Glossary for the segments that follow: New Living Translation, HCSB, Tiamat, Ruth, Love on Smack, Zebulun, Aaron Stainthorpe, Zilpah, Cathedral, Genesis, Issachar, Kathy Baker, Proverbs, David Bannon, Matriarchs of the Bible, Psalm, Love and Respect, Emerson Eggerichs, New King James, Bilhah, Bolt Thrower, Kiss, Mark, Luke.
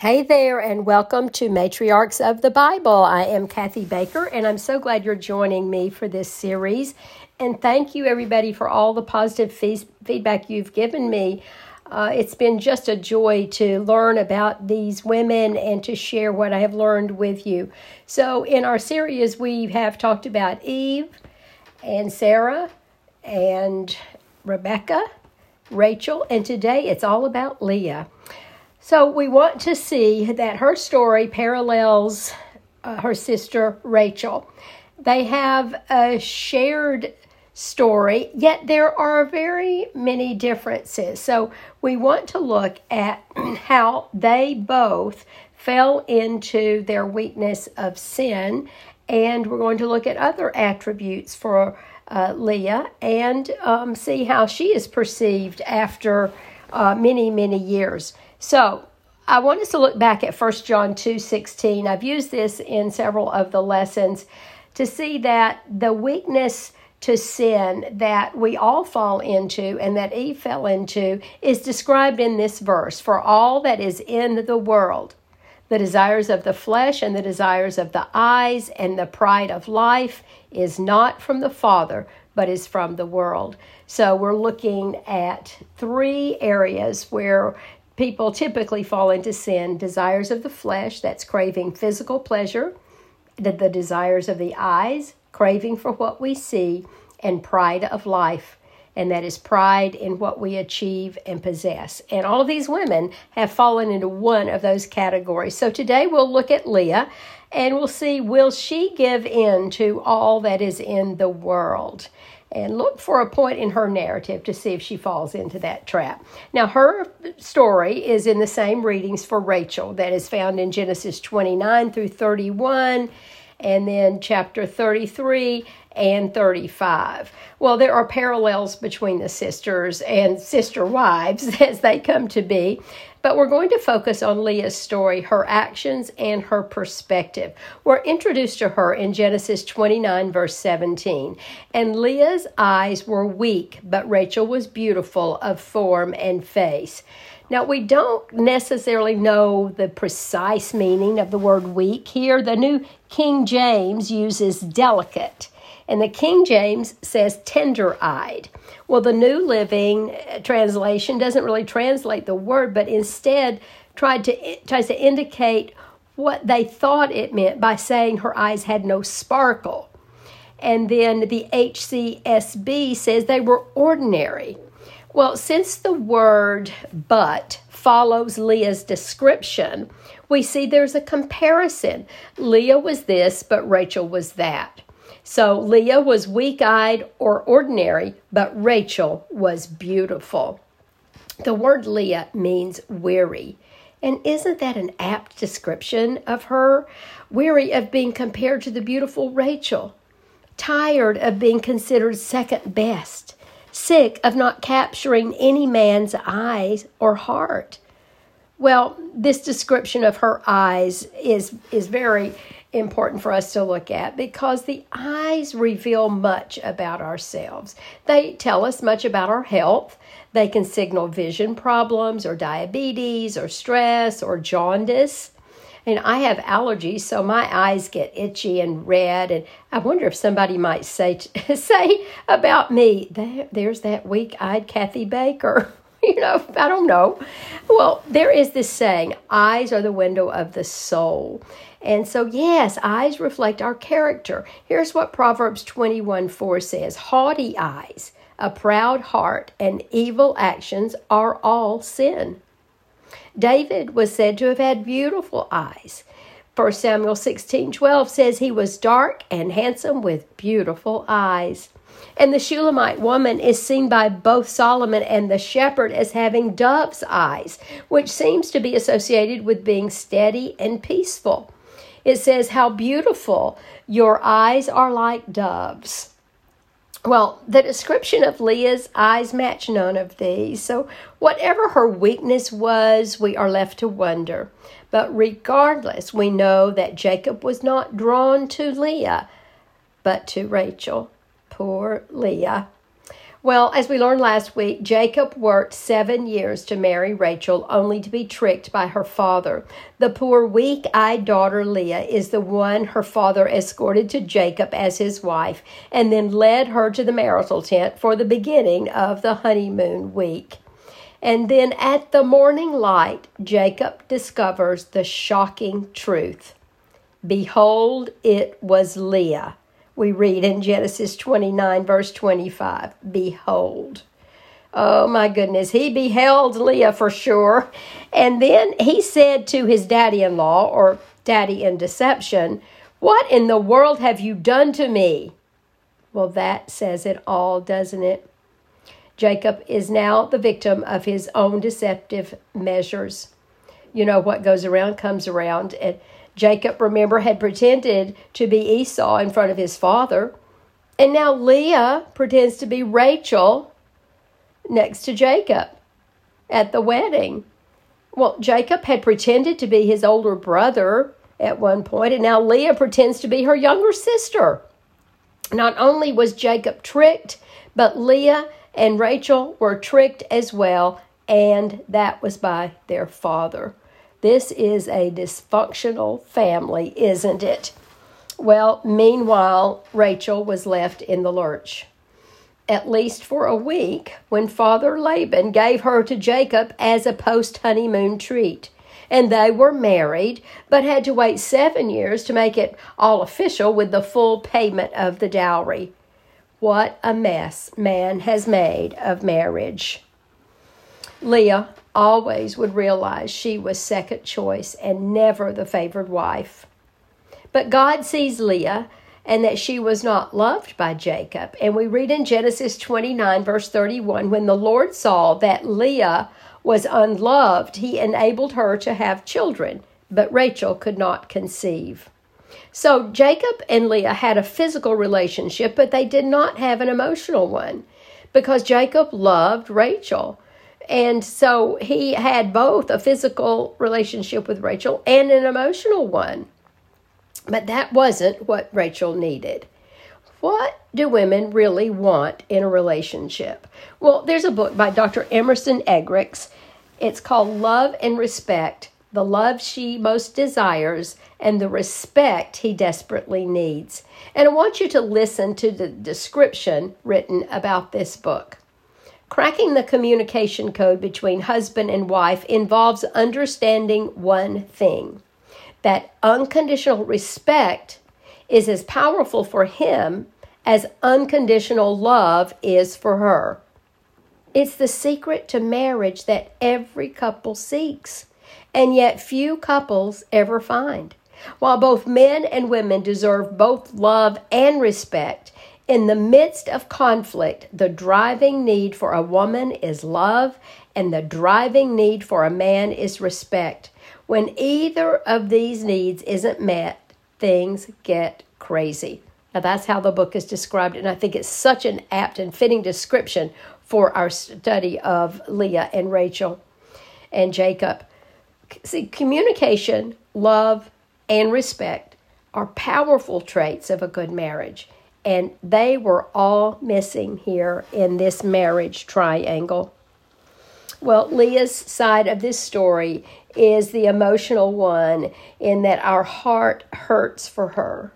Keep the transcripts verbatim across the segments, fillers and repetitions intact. Hey there, and welcome to Matriarchs of the Bible. I am Kathy Baker, and I'm so glad you're joining me for this series. And thank you, everybody, for all the positive fe- feedback you've given me. Uh, it's been just a joy to learn about these women and to share what I have learned with you. So in our series, we have talked about Eve and Sarah and Rebecca, Rachel, and today it's all about Leah. So we want to see that her story parallels uh, her sister Rachel. They have a shared story, yet there are very many differences. So we want to look at how they both fell into their weakness of sin, and we're going to look at other attributes for uh, Leah and um, see how she is perceived after uh, many, many years. So I want us to look back at First John two sixteen. I've used this in several of the lessons to see that the weakness to sin that we all fall into and that Eve fell into is described in this verse. For all that is in the world, the desires of the flesh and the desires of the eyes and the pride of life is not from the Father, but is from the world. So we're looking at three areas where people typically fall into sin: desires of the flesh, that's craving physical pleasure, the, the desires of the eyes, craving for what we see, and pride of life, and that is pride in what we achieve and possess. And all of these women have fallen into one of those categories. So today we'll look at Leah, and we'll see, will she give in to all that is in the world? And look for a point in her narrative to see if she falls into that trap. Now, her story is in the same readings for Rachel that is found in Genesis twenty-nine through thirty-one, and then chapter thirty-three and thirty-five. Well, there are parallels between the sisters and sister wives as they come to be, but we're going to focus on Leah's story, her actions, and her perspective. We're introduced to her in Genesis twenty-nine, verse seventeen. And Leah's eyes were weak, but Rachel was beautiful of form and face. Now, we don't necessarily know the precise meaning of the word weak here. The New King James uses delicate, and the King James says tender-eyed. Well, the New Living Translation doesn't really translate the word, but instead tried to tries to indicate what they thought it meant by saying her eyes had no sparkle. And then the H C S B says they were ordinary. Well, since the word but follows Leah's description, we see there's a comparison. Leah was this, but Rachel was that. So Leah was weak-eyed or ordinary, but Rachel was beautiful. The word Leah means weary. And isn't that an apt description of her? Weary of being compared to the beautiful Rachel. Tired of being considered second best. Sick of not capturing any man's eyes or heart. Well, this description of her eyes is, is very important for us to look at, because the eyes reveal much about ourselves. They tell us much about our health. They can signal vision problems or diabetes or stress or jaundice. And I have allergies, so my eyes get itchy and red. And I wonder if somebody might say say about me, there, there's that weak-eyed Kathy Baker. You know, I don't know. Well, there is this saying, eyes are the window of the soul. And so, yes, eyes reflect our character. Here's what Proverbs twenty-one four says: haughty eyes, a proud heart, and evil actions are all sin. David was said to have had beautiful eyes. First Samuel sixteen twelve says he was dark and handsome with beautiful eyes. And the Shulamite woman is seen by both Solomon and the shepherd as having dove's eyes, which seems to be associated with being steady and peaceful. It says, how beautiful your eyes are like doves. Well, the description of Leah's eyes match none of these. So whatever her weakness was, we are left to wonder. But regardless, we know that Jacob was not drawn to Leah, but to Rachel. Poor Leah. Well, as we learned last week, Jacob worked seven years to marry Rachel, only to be tricked by her father. The poor, weak-eyed daughter Leah is the one her father escorted to Jacob as his wife, and then led her to the marital tent for the beginning of the honeymoon week. And then at the morning light, Jacob discovers the shocking truth. Behold, it was Leah. We read in Genesis twenty-nine, verse twenty-five, behold. Oh, my goodness. He beheld Leah for sure. And then he said to his daddy-in-law, or daddy in deception, what in the world have you done to me? Well, that says it all, doesn't it? Jacob is now the victim of his own deceptive measures. You know, what goes around comes around. And Jacob, remember, had pretended to be Esau in front of his father. And now Leah pretends to be Rachel next to Jacob at the wedding. Well, Jacob had pretended to be his older brother at one point, and now Leah pretends to be her younger sister. Not only was Jacob tricked, but Leah and Rachel were tricked as well, and that was by their father. This is a dysfunctional family, isn't it? Well, meanwhile, Rachel was left in the lurch, at least for a week, when Father Laban gave her to Jacob as a post-honeymoon treat. And they were married, but had to wait seven years to make it all official with the full payment of the dowry. What a mess man has made of marriage. Leah always would realize she was second choice and never the favored wife. But God sees Leah and that she was not loved by Jacob. And we read in Genesis twenty-nine, verse thirty-one, when the Lord saw that Leah was unloved, he enabled her to have children, but Rachel could not conceive. So Jacob and Leah had a physical relationship, but they did not have an emotional one because Jacob loved Rachel. And so he had both a physical relationship with Rachel and an emotional one. But that wasn't what Rachel needed. What do women really want in a relationship? Well, there's a book by Doctor Emerson Eggerichs. It's called Love and Respect, the love she most desires and the respect he desperately needs. And I want you to listen to the description written about this book. Cracking the communication code between husband and wife involves understanding one thing, that unconditional respect is as powerful for him as unconditional love is for her. It's the secret to marriage that every couple seeks, and yet few couples ever find. While both men and women deserve both love and respect, in the midst of conflict, the driving need for a woman is love, and the driving need for a man is respect. When either of these needs isn't met, things get crazy. Now, that's how the book is described, and I think it's such an apt and fitting description for our study of Leah and Rachel and Jacob. See, communication, love, and respect are powerful traits of a good marriage. And they were all missing here in this marriage triangle. Well, Leah's side of this story is the emotional one, in that our heart hurts for her.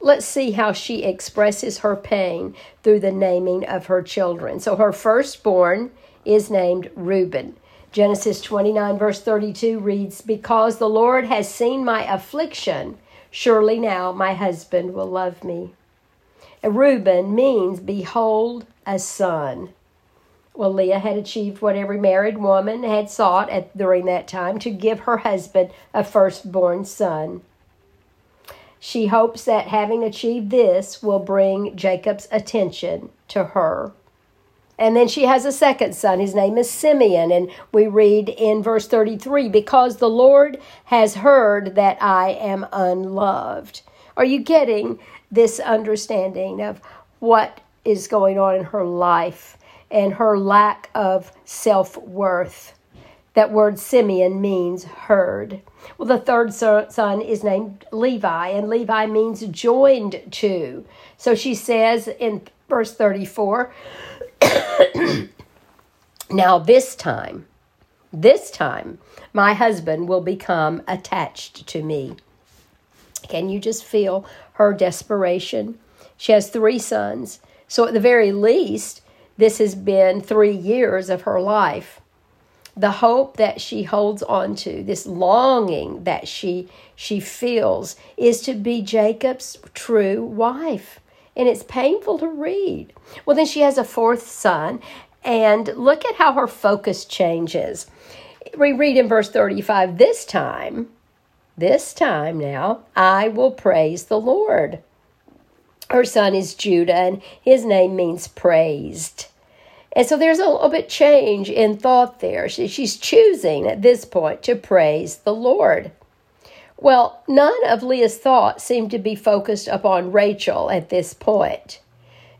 Let's see how she expresses her pain through the naming of her children. So her firstborn is named Reuben. Genesis twenty-nine, verse thirty-two reads, because the Lord has seen my affliction, surely now my husband will love me. Reuben means, behold, a son. Well, Leah had achieved what every married woman had sought at, during that time, to give her husband a firstborn son. She hopes that having achieved this will bring Jacob's attention to her. And then she has a second son. His name is Simeon. And we read in verse thirty-three, because the Lord has heard that I am unloved. Are you getting this understanding of what is going on in her life and her lack of self-worth? That word Simeon means heard. Well, the third son is named Levi, and Levi means joined to. So she says in verse thirty-four, Now this time, this time, my husband will become attached to me. Can you just feel her desperation? She has three sons. So at the very least, this has been three years of her life. The hope that she holds on to, this longing that she she feels, is to be Jacob's true wife. And it's painful to read. Well, then she has a fourth son. And look at how her focus changes. We read in verse thirty-five, this time, this time now, I will praise the Lord. Her son is Judah, and his name means praised. And so there's a little bit change in thought there. She, she's choosing at this point to praise the Lord. Well, none of Leah's thoughts seem to be focused upon Rachel at this point.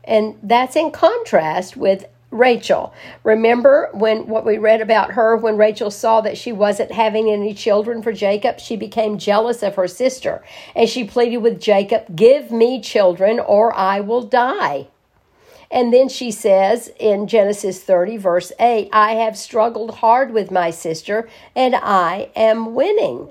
And that's in contrast with Rachel. Remember when what we read about her, when Rachel saw that she wasn't having any children for Jacob, she became jealous of her sister, and she pleaded with Jacob, give me children or I will die. And then she says in Genesis thirty, verse eight, I have struggled hard with my sister, and I am winning.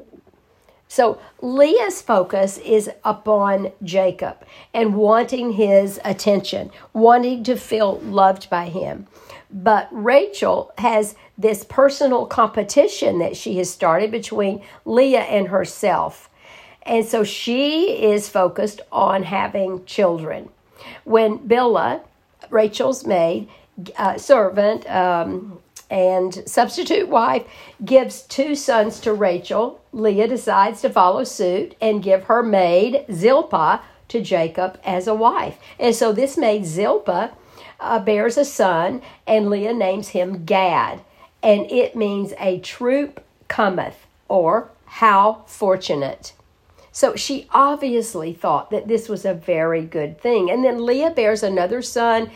So Leah's focus is upon Jacob and wanting his attention, wanting to feel loved by him. But Rachel has this personal competition that she has started between Leah and herself. And so she is focused on having children. When Bilhah, Rachel's maid, uh, servant, um, and substitute wife, gives two sons to Rachel, Leah decides to follow suit and give her maid Zilpah to Jacob as a wife. And so this maid Zilpah uh, bears a son, and Leah names him Gad. And it means a troop cometh, or how fortunate. So she obviously thought that this was a very good thing. And then Leah bears another son,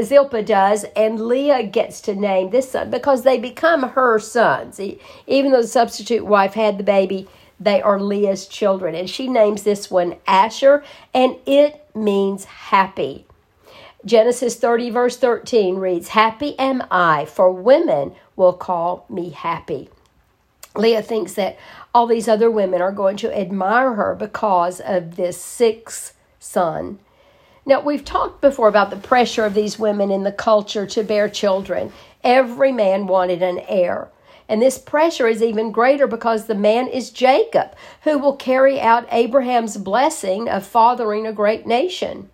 Zilpah does, and Leah gets to name this son because they become her sons. Even though the substitute wife had the baby, they are Leah's children. And she names this one Asher, and it means happy. Genesis thirty, verse thirteen reads, happy am I, for women will call me happy. Leah thinks that all these other women are going to admire her because of this sixth son. Now, we've talked before about the pressure of these women in the culture to bear children. Every man wanted an heir. And this pressure is even greater because the man is Jacob, who will carry out Abraham's blessing of fathering a great nation.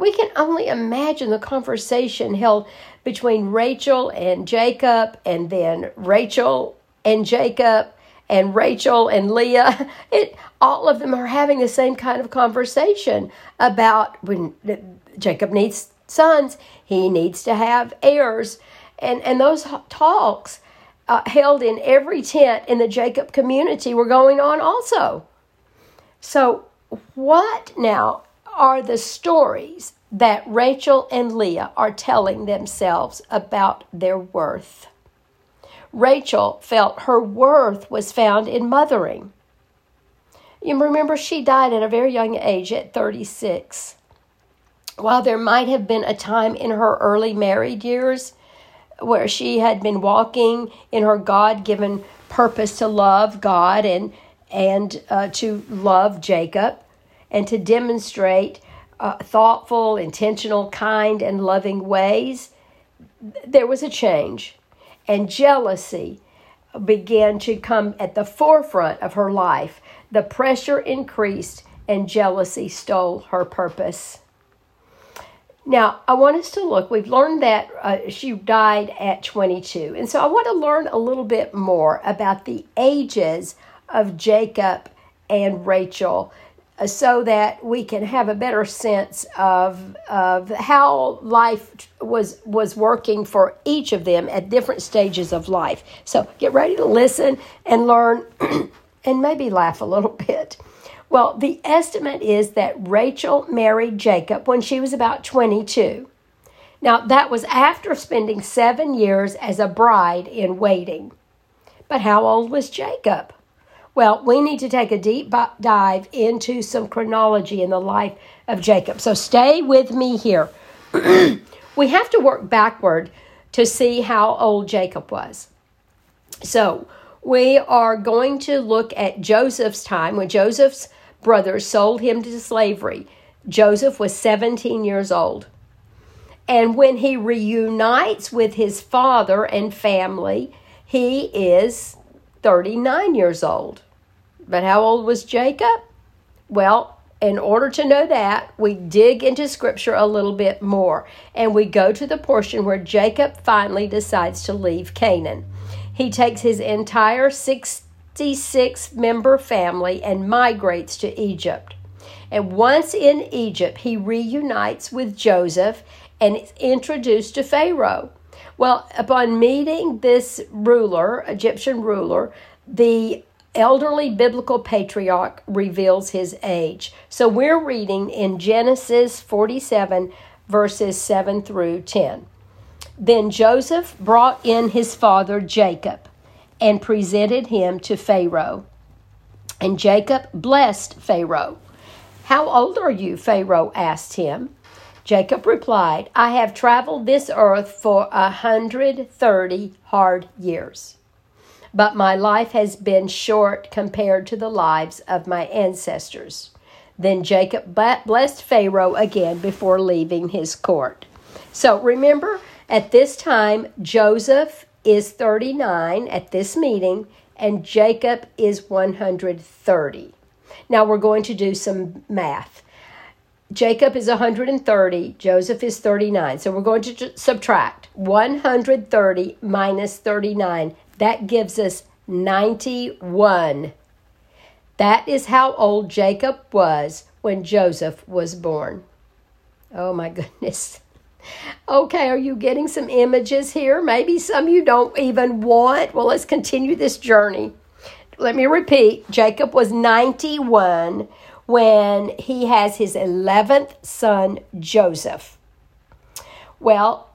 We can only imagine the conversation held between Rachel and Jacob, and then Rachel and Jacob, and Rachel and Leah. It, all of them are having the same kind of conversation about when Jacob needs sons, he needs to have heirs. And, and those talks uh, held in every tent in the Jacob community were going on also. So what now are the stories that Rachel and Leah are telling themselves about their worth? Rachel felt her worth was found in mothering. You remember, she died at a very young age at thirty-six. While there might have been a time in her early married years where she had been walking in her God-given purpose to love God and, and uh, to love Jacob and to demonstrate uh, thoughtful, intentional, kind, and loving ways, there was a change. And jealousy began to come at the forefront of her life. The pressure increased, and jealousy stole her purpose. Now, I want us to look. We've learned that uh, she died at twenty-two. And so I want to learn a little bit more about the ages of Jacob and Rachel uh, so that we can have a better sense of, of how life was was working for each of them at different stages of life. So get ready to listen and learn and maybe laugh a little bit. Well, the estimate is that Rachel married Jacob when she was about twenty-two. Now, that was after spending seven years as a bride in waiting. But how old was Jacob? Well, we need to take a deep dive into some chronology in the life of Jacob. So stay with me here. we have to work backward to see how old Jacob was. So we are going to look at Joseph's time when Joseph's brothers sold him to slavery. Joseph was seventeen years old. And when he reunites with his father and family, he is thirty-nine years old. But how old was Jacob? Well, in order to know that, we dig into Scripture a little bit more, and we go to the portion where Jacob finally decides to leave Canaan. He takes his entire sixty-six-member family and migrates to Egypt. And once in Egypt, he reunites with Joseph and is introduced to Pharaoh. Well, upon meeting this ruler, Egyptian ruler, the elderly biblical patriarch reveals his age. So we're reading in Genesis forty-seven, verses seven through ten. Then Joseph brought in his father Jacob and presented him to Pharaoh. And Jacob blessed Pharaoh. "How old are you?" Pharaoh asked him. Jacob replied, "I have traveled this earth for a hundred thirty hard years, but my life has been short compared to the lives of my ancestors." Then Jacob blessed Pharaoh again before leaving his court. So remember, at this time, Joseph is thirty-nine at this meeting, and Jacob is one hundred thirty. Now we're going to do some math. Jacob is one hundred thirty, Joseph is thirty-nine. So we're going to t- subtract one hundred thirty minus thirty-nine. That gives us ninety-one. That is how old Jacob was when Joseph was born. Oh my goodness. Okay, are you getting some images here? Maybe some you don't even want. Well, let's continue this journey. Let me repeat. Jacob was ninety-one when he has his eleventh son, Joseph. Well,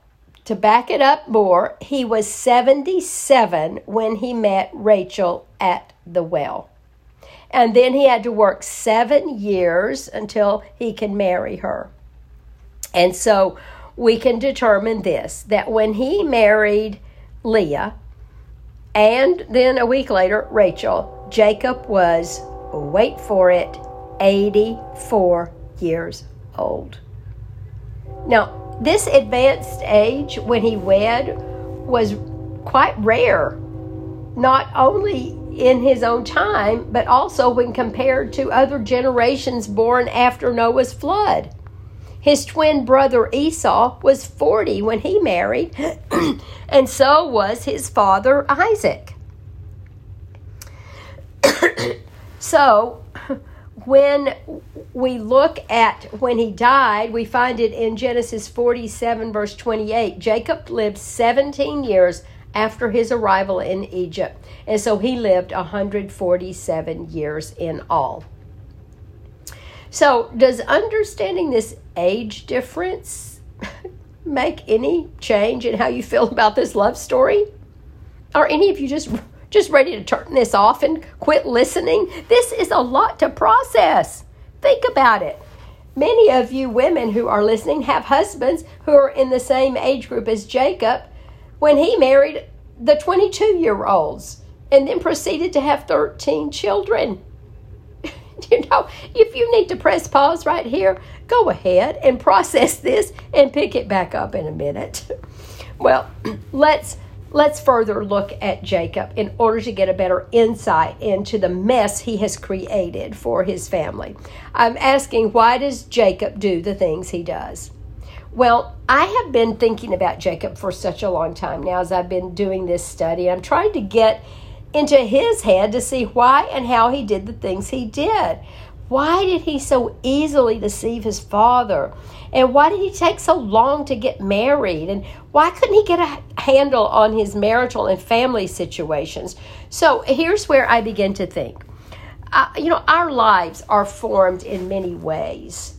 to back it up more, he was seventy-seven when he met Rachel at the well. And then he had to work seven years until he can marry her. And so we can determine this, that when he married Leah, and then a week later, Rachel, Jacob was, wait for it, eighty-four years old. Now, this advanced age when he wed was quite rare, not only in his own time, but also when compared to other generations born after Noah's flood. His twin brother Esau was forty when he married, and so was his father Isaac. So, when we look at when he died, we find it in Genesis forty-seven, verse twenty-eight. Jacob lived seventeen years after his arrival in Egypt, and so he lived one hundred forty-seven years in all. So, does understanding this age difference make any change in how you feel about this love story? Are any of you just just ready to turn this off and quit listening? This is a lot to process. Think about it. Many of you women who are listening have husbands who are in the same age group as Jacob when he married the twenty-two-year-olds and then proceeded to have thirteen children. You know, if you need to press pause right here, go ahead and process this and pick it back up in a minute. Well, let's let's further look at Jacob in order to get a better insight into the mess he has created for his family. I'm asking, why does Jacob do the things he does? Well, I have been thinking about Jacob for such a long time now as I've been doing this study. I'm trying to get into his head to see why and how he did the things he did. Why did he so easily deceive his father? And why did he take so long to get married? And why couldn't he get a handle on his marital and family situations? So here's where I begin to think. Uh, you know, our lives are formed in many ways.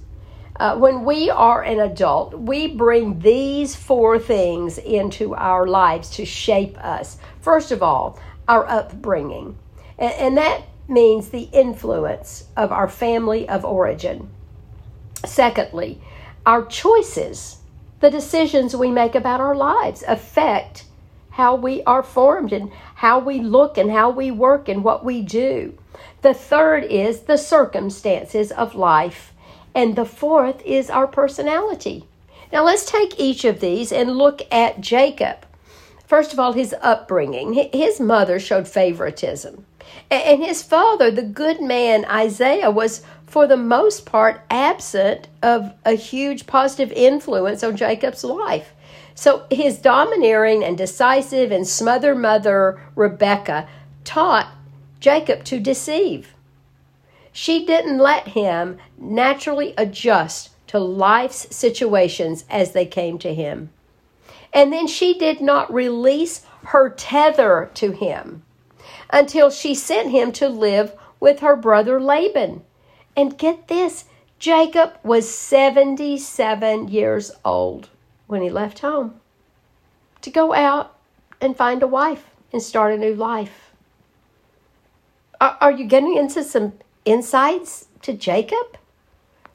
Uh, when we are an adult, we bring these four things into our lives to shape us. First of all, our upbringing, and that means the influence of our family of origin. Secondly, our choices The decisions we make about our lives affect how we are formed and how we look and how we work and what we do. The third is the circumstances of life. And the fourth is our personality. Now let's take each of these and look at Jacob. First of all, his upbringing. His mother showed favoritism. And his father, the good man Isaiah, was for the most part absent of a huge positive influence on Jacob's life. So his domineering and decisive and smother mother, Rebekah, taught Jacob to deceive. She didn't let him naturally adjust to life's situations as they came to him. And then she did not release her tether to him until she sent him to live with her brother Laban. And get this, Jacob was seventy-seven years old when he left home to go out and find a wife and start a new life. Are, are you getting into some insights to Jacob?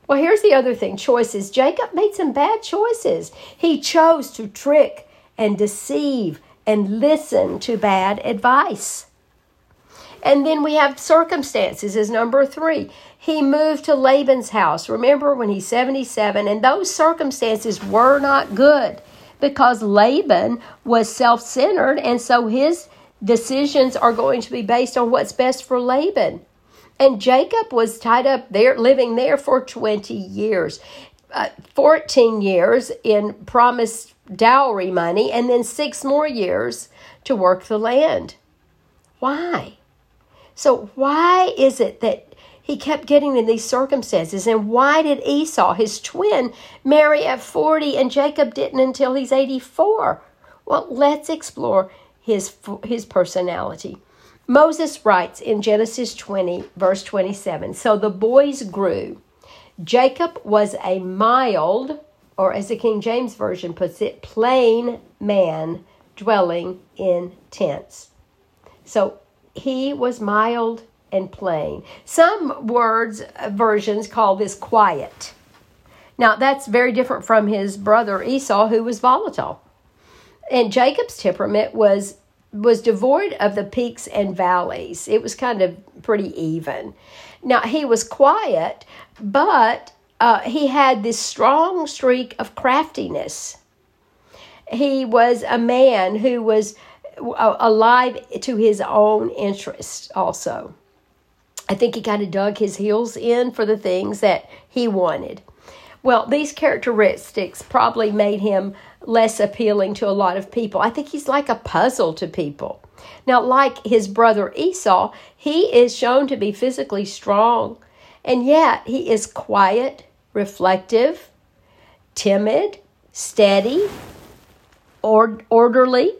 Well, here's the other thing, choices. Jacob made some bad choices. He chose to trick and deceive and listen to bad advice. And then we have circumstances as number three. He moved to Laban's house. Remember when he's seventy-seven, and those circumstances were not good because Laban was self-centered, and so his decisions are going to be based on what's best for Laban. And Jacob was tied up there, living there for twenty years, uh, fourteen years in promised dowry money, and then six more years to work the land. Why? So why is it that he kept getting in these circumstances? And why did Esau, his twin, marry at forty and Jacob didn't until he's eighty-four? Well, let's explore his his personality. Moses writes in Genesis twenty, verse twenty-seven, so the boys grew. Jacob was a mild, or as the King James Version puts it, plain man dwelling in tents. So he was mild and plain. Some words, versions call this quiet. Now, that's very different from his brother Esau, who was volatile. And Jacob's temperament was, was devoid of the peaks and valleys. It was kind of pretty even. Now, he was quiet, but uh, he had this strong streak of craftiness. He was a man who was alive to his own interests also. I think he kind of dug his heels in for the things that he wanted. Well, these characteristics probably made him less appealing to a lot of people. I think he's like a puzzle to people. Now, like his brother Esau, he is shown to be physically strong, and yet he is quiet, reflective, timid, steady, or orderly,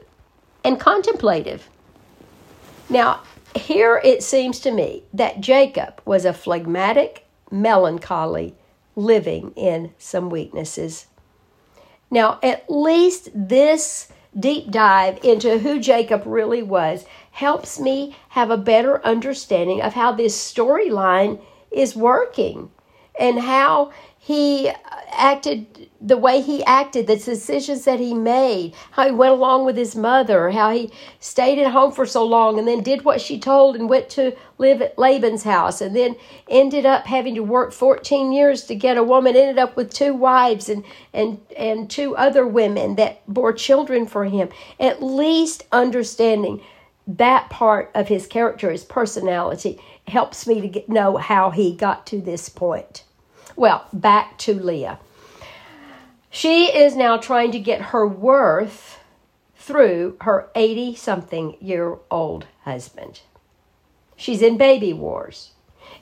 and contemplative. Now, here it seems to me that Jacob was a phlegmatic, melancholy, living in some weaknesses. Now, at least this deep dive into who Jacob really was helps me have a better understanding of how this storyline is working and how he acted the way he acted, the decisions that he made, how he went along with his mother, how he stayed at home for so long and then did what she told and went to live at Laban's house and then ended up having to work fourteen years to get a woman, ended up with two wives and, and, and two other women that bore children for him. At least understanding that part of his character, his personality, helps me to get, know how he got to this point. Well, back to Leah. She is now trying to get her worth through her eighty-something-year-old husband. She's in baby wars,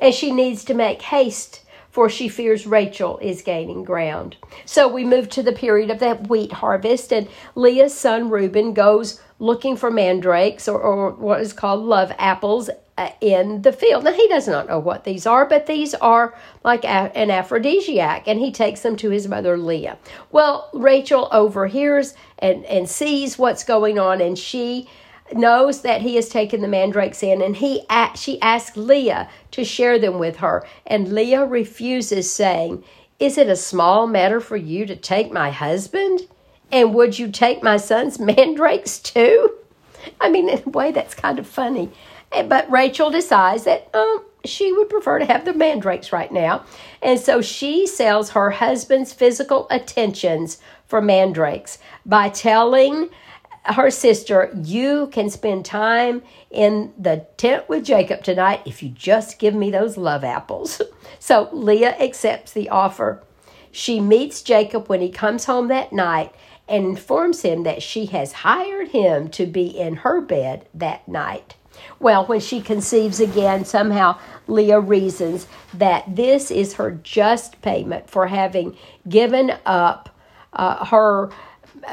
and she needs to make haste, for she fears Rachel is gaining ground. So we move to the period of that wheat harvest, and Leah's son Reuben goes looking for mandrakes, or, or what is called love apples, Uh, in the field. Now, he does not know what these are, but these are like a, an aphrodisiac, and he takes them to his mother, Leah. Well, Rachel overhears and, and sees what's going on, and she knows that he has taken the mandrakes in, and he she asks Leah to share them with her, and Leah refuses, saying, Is it a small matter for you to take my husband? And would you take my son's mandrakes too? I mean, in a way, that's kind of funny. But Rachel decides that um, she would prefer to have the mandrakes right now. And so she sells her husband's physical attentions for mandrakes by telling her sister, you can spend time in the tent with Jacob tonight if you just give me those love apples. So Leah accepts the offer. She meets Jacob when he comes home that night and informs him that she has hired him to be in her bed that night. Well, when she conceives again, somehow Leah reasons that this is her just payment for having given up uh, her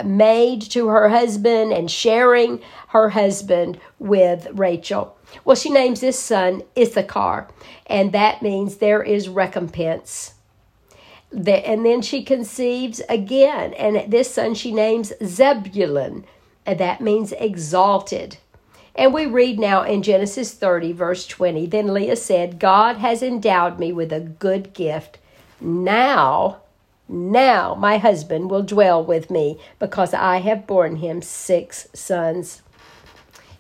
maid to her husband and sharing her husband with Rachel. Well, she names this son Issachar, and that means there is recompense. And then she conceives again, and this son she names Zebulun, and that means exalted. And we read now in Genesis thirty, verse twenty, then Leah said, God has endowed me with a good gift. Now, now my husband will dwell with me because I have borne him six sons.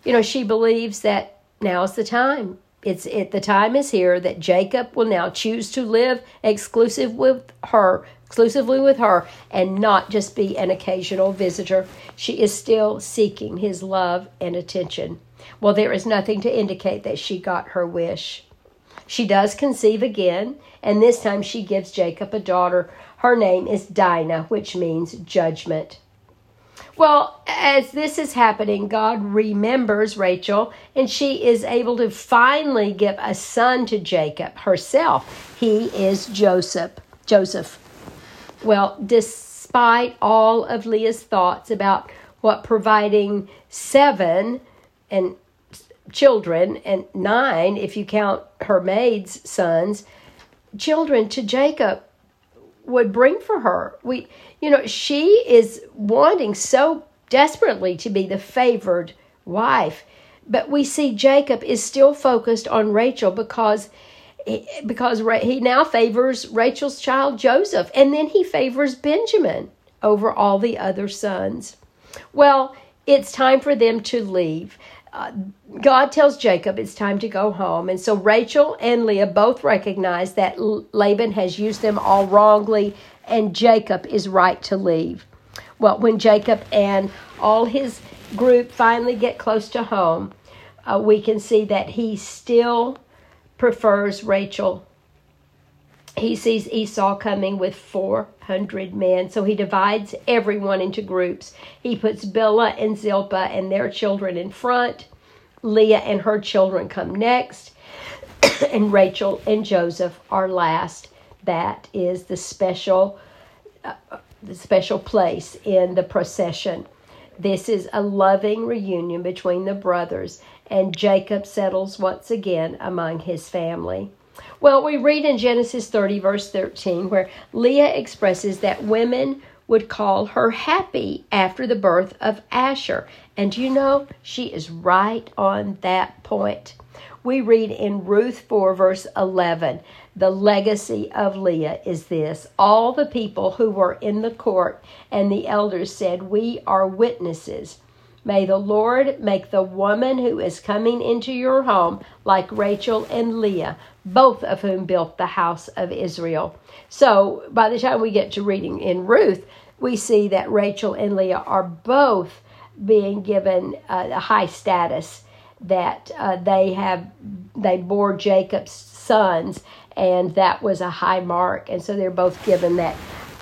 You know, she believes that now's the time. It's it. The time is here that Jacob will now choose to live exclusive with her, exclusively with her, and not just be an occasional visitor. She is still seeking his love and attention. Well, there is nothing to indicate that she got her wish. She does conceive again, and this time she gives Jacob a daughter. Her name is Dinah, which means judgment. Well, as this is happening, God remembers Rachel, and she is able to finally give a son to Jacob herself. He is Joseph. Joseph. Well, despite all of Leah's thoughts about what providing seven and children and nine, if you count her maid's sons, children to Jacob would bring for her. We, you know, she is wanting so desperately to be the favored wife, but we see Jacob is still focused on Rachel because because he now favors Rachel's child, Joseph, and then he favors Benjamin over all the other sons. Well, it's time for them to leave. Uh, God tells Jacob it's time to go home. And so Rachel and Leah both recognize that Laban has used them all wrongly, and Jacob is right to leave. Well, when Jacob and all his group finally get close to home, uh, we can see that he still prefers Rachel. He sees Esau coming with four hundred men, so he divides everyone into groups. He puts Bilhah and Zilpah and their children in front. Leah and her children come next, and Rachel and Joseph are last. That is the special, uh, the special place in the procession. This is a loving reunion between the brothers, and Jacob settles once again among his family. Well, we read in Genesis thirty, verse thirteen, where Leah expresses that women would call her happy after the birth of Asher. And you know, she is right on that point. We read in Ruth four, verse eleven, the legacy of Leah is this. All the people who were in the court and the elders said, we are witnesses. May the Lord make the woman who is coming into your home like Rachel and Leah, both of whom built the house of Israel. So by the time we get to reading in Ruth, we see that Rachel and Leah are both being given uh, a high status that uh, they have, they bore Jacob's sons, and that was a high mark. And so they're both given that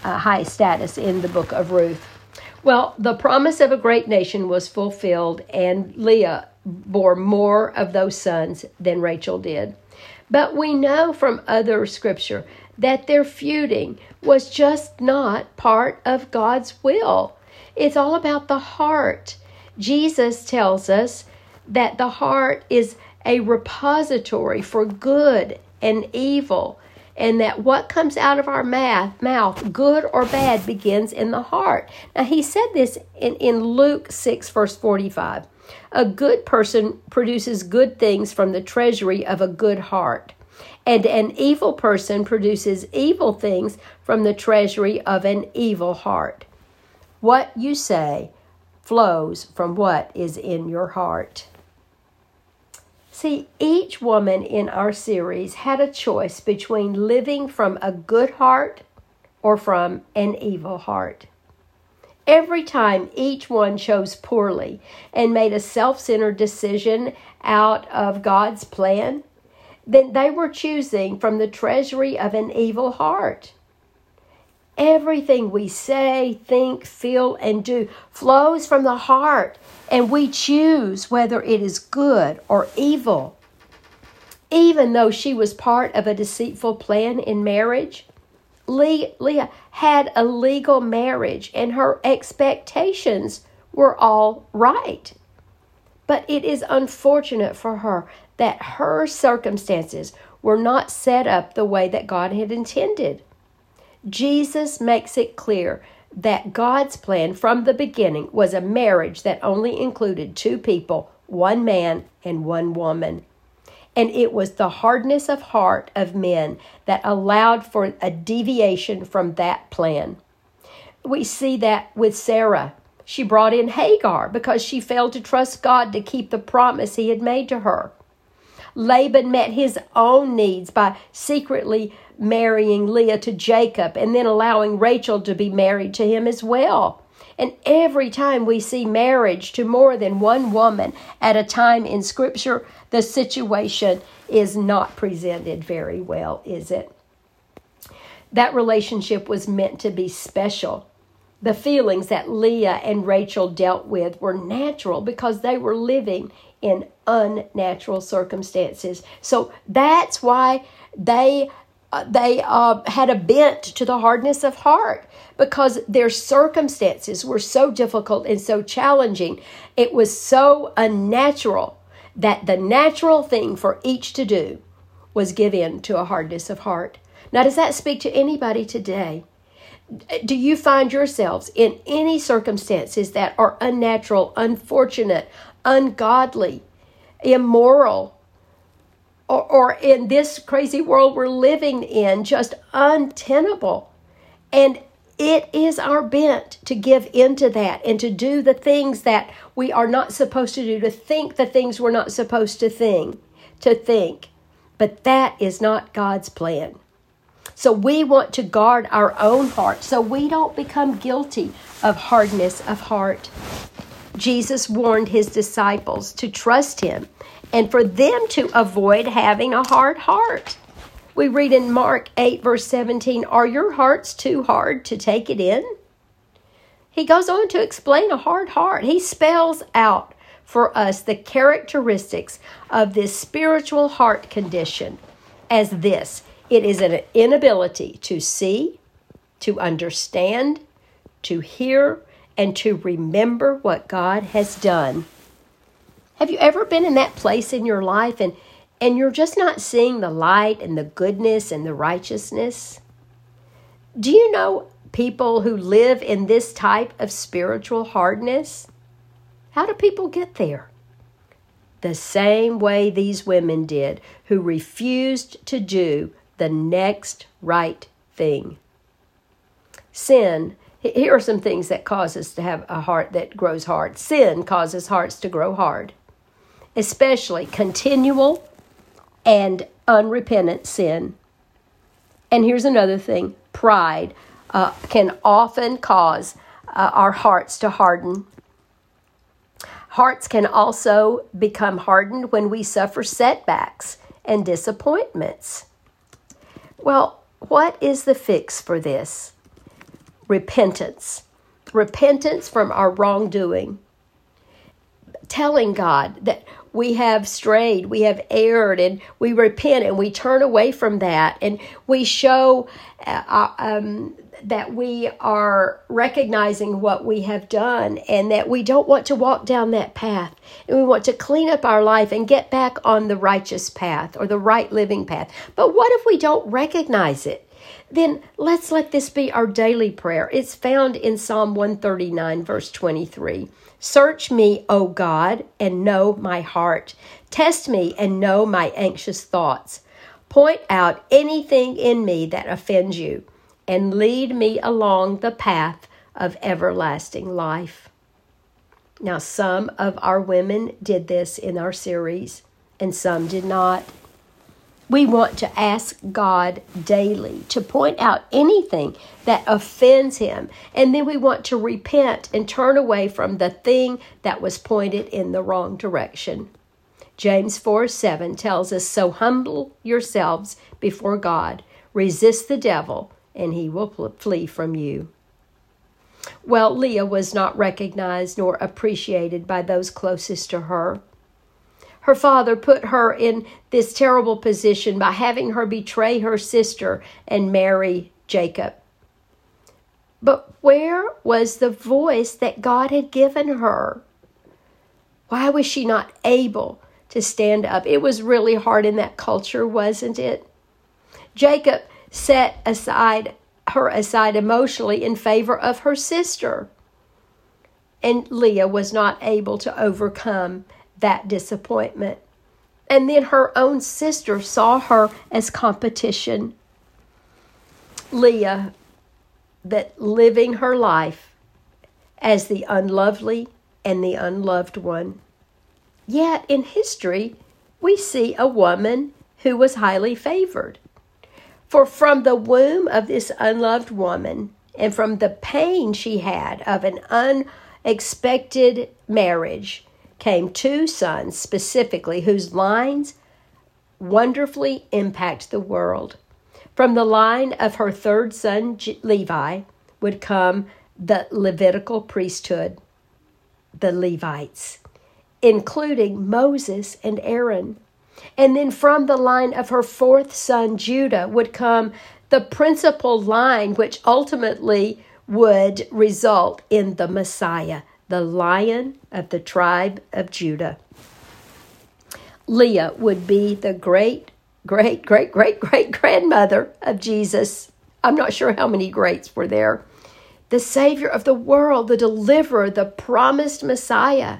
uh, high status in the book of Ruth. Well, the promise of a great nation was fulfilled, and Leah bore more of those sons than Rachel did. But we know from other scripture that their feuding was just not part of God's will. It's all about the heart. Jesus tells us that the heart is a repository for good and evil, and that what comes out of our mouth, good or bad, begins in the heart. Now, he said this in, in Luke six, verse forty-five. A good person produces good things from the treasury of a good heart, and an evil person produces evil things from the treasury of an evil heart. What you say flows from what is in your heart. See, each woman in our series had a choice between living from a good heart or from an evil heart. Every time each one chose poorly and made a self-centered decision out of God's plan, then they were choosing from the treasury of an evil heart. Everything we say, think, feel, and do flows from the heart, and we choose whether it is good or evil. Even though she was part of a deceitful plan in marriage, Leah had a legal marriage and her expectations were all right. But it is unfortunate for her that her circumstances were not set up the way that God had intended. Jesus makes it clear that God's plan from the beginning was a marriage that only included two people, one man and one woman. And it was the hardness of heart of men that allowed for a deviation from that plan. We see that with Sarah. She brought in Hagar because she failed to trust God to keep the promise he had made to her. Laban met his own needs by secretly marrying Leah to Jacob and then allowing Rachel to be married to him as well. And every time we see marriage to more than one woman at a time in Scripture, the situation is not presented very well, is it? That relationship was meant to be special. The feelings that Leah and Rachel dealt with were natural because they were living in unnatural circumstances. So that's why they... Uh, they uh, had a bent to the hardness of heart because their circumstances were so difficult and so challenging. It was so unnatural that the natural thing for each to do was give in to a hardness of heart. Now, does that speak to anybody today? Do you find yourselves in any circumstances that are unnatural, unfortunate, ungodly, immoral, or in this crazy world we're living in, just untenable? And it is our bent to give into that and to do the things that we are not supposed to do, to think the things we're not supposed to think, to think. But that is not God's plan. So we want to guard our own heart so we don't become guilty of hardness of heart. Jesus warned his disciples to trust him and for them to avoid having a hard heart. We read in Mark eight, verse seventeen, "Are your hearts too hard to take it in?" He goes on to explain a hard heart. He spells out for us the characteristics of this spiritual heart condition as this: it is an inability to see, to understand, to hear, and to remember what God has done. Have you ever been in that place in your life and, and you're just not seeing the light and the goodness and the righteousness? Do you know people who live in this type of spiritual hardness? How do people get there? The same way these women did, who refused to do the next right thing. Sin. Here are some things that cause us to have a heart that grows hard. Sin causes hearts to grow hard. Especially continual and unrepentant sin. And here's another thing. Pride uh, can often cause uh, our hearts to harden. Hearts can also become hardened when we suffer setbacks and disappointments. Well, what is the fix for this? Repentance. Repentance from our wrongdoing. Telling God that we have strayed, we have erred, and we repent and we turn away from that. And we show uh, um, that we are recognizing what we have done and that we don't want to walk down that path. And we want to clean up our life and get back on the righteous path or the right living path. But what if we don't recognize it? Then let's let this be our daily prayer. It's found in Psalm one thirty-nine, verse twenty-three. "Search me, O God, and know my heart. Test me and know my anxious thoughts. Point out anything in me that offends you, and lead me along the path of everlasting life. Now, some of our women did this in our series, and some did not. We want to ask God daily to point out anything that offends Him, and then we want to repent and turn away from the thing that was pointed in the wrong direction. James four seven tells us, "So humble yourselves before God, resist the devil, and he will flee from you." Well, Leah was not recognized nor appreciated by those closest to her. Her father put her in this terrible position by having her betray her sister and marry Jacob. But where was the voice that God had given her? Why was she not able to stand up? It was really hard in that culture, wasn't it? Jacob set aside her aside emotionally in favor of her sister. And Leah was not able to overcome that disappointment. And then her own sister saw her as competition. Leah, that living her life as the unlovely and the unloved one. Yet in history, we see a woman who was highly favored. For from the womb of this unloved woman and from the pain she had of an unexpected marriage came two sons specifically whose lines wonderfully impact the world. From the line of her third son, Levi, would come the Levitical priesthood, the Levites, including Moses and Aaron. And then from the line of her fourth son, Judah, would come the principal line, which ultimately would result in the Messiah, the Lion of the tribe of Judah. Leah would be the great, great, great, great, great grandmother of Jesus. I'm not sure how many greats were there. The Savior of the world, the deliverer, the promised Messiah.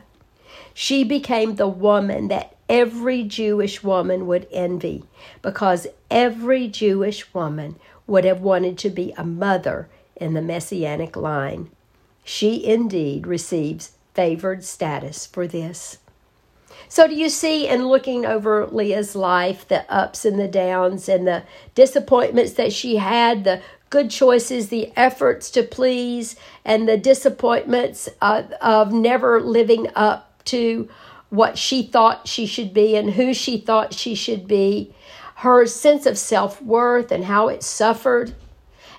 She became the woman that every Jewish woman would envy, because every Jewish woman would have wanted to be a mother in the Messianic line. She indeed receives favored status for this. So do you see, in looking over Leah's life, the ups and the downs and the disappointments that she had, the good choices, the efforts to please, and the disappointments of, of never living up to what she thought she should be and who she thought she should be, her sense of self-worth and how it suffered,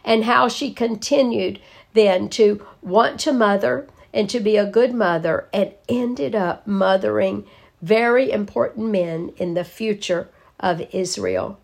and how she continued then to want to mother and to be a good mother and ended up mothering very important men in the future of Israel.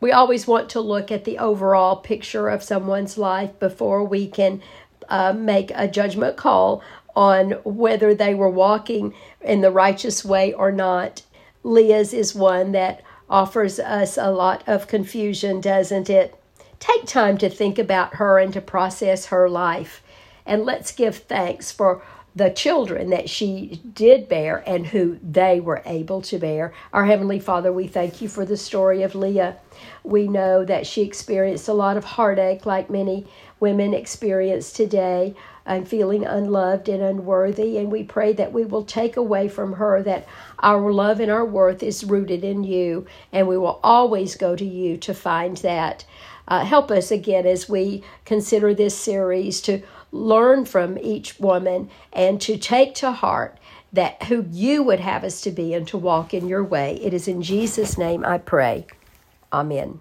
We always want to look at the overall picture of someone's life before we can uh, make a judgment call on whether they were walking in the righteous way or not. Leah's is one that offers us a lot of confusion, doesn't it? Take time to think about her and to process her life. And let's give thanks for the children that she did bear and who they were able to bear. Our Heavenly Father, we thank you for the story of Leah. We know that she experienced a lot of heartache like many women experience today, and feeling unloved and unworthy. And we pray that we will take away from her that our love and our worth is rooted in you, and we will always go to you to find that. Uh, help us again as we consider this series to learn from each woman and to take to heart that who you would have us to be and to walk in your way. It is in Jesus' name I pray. Amen.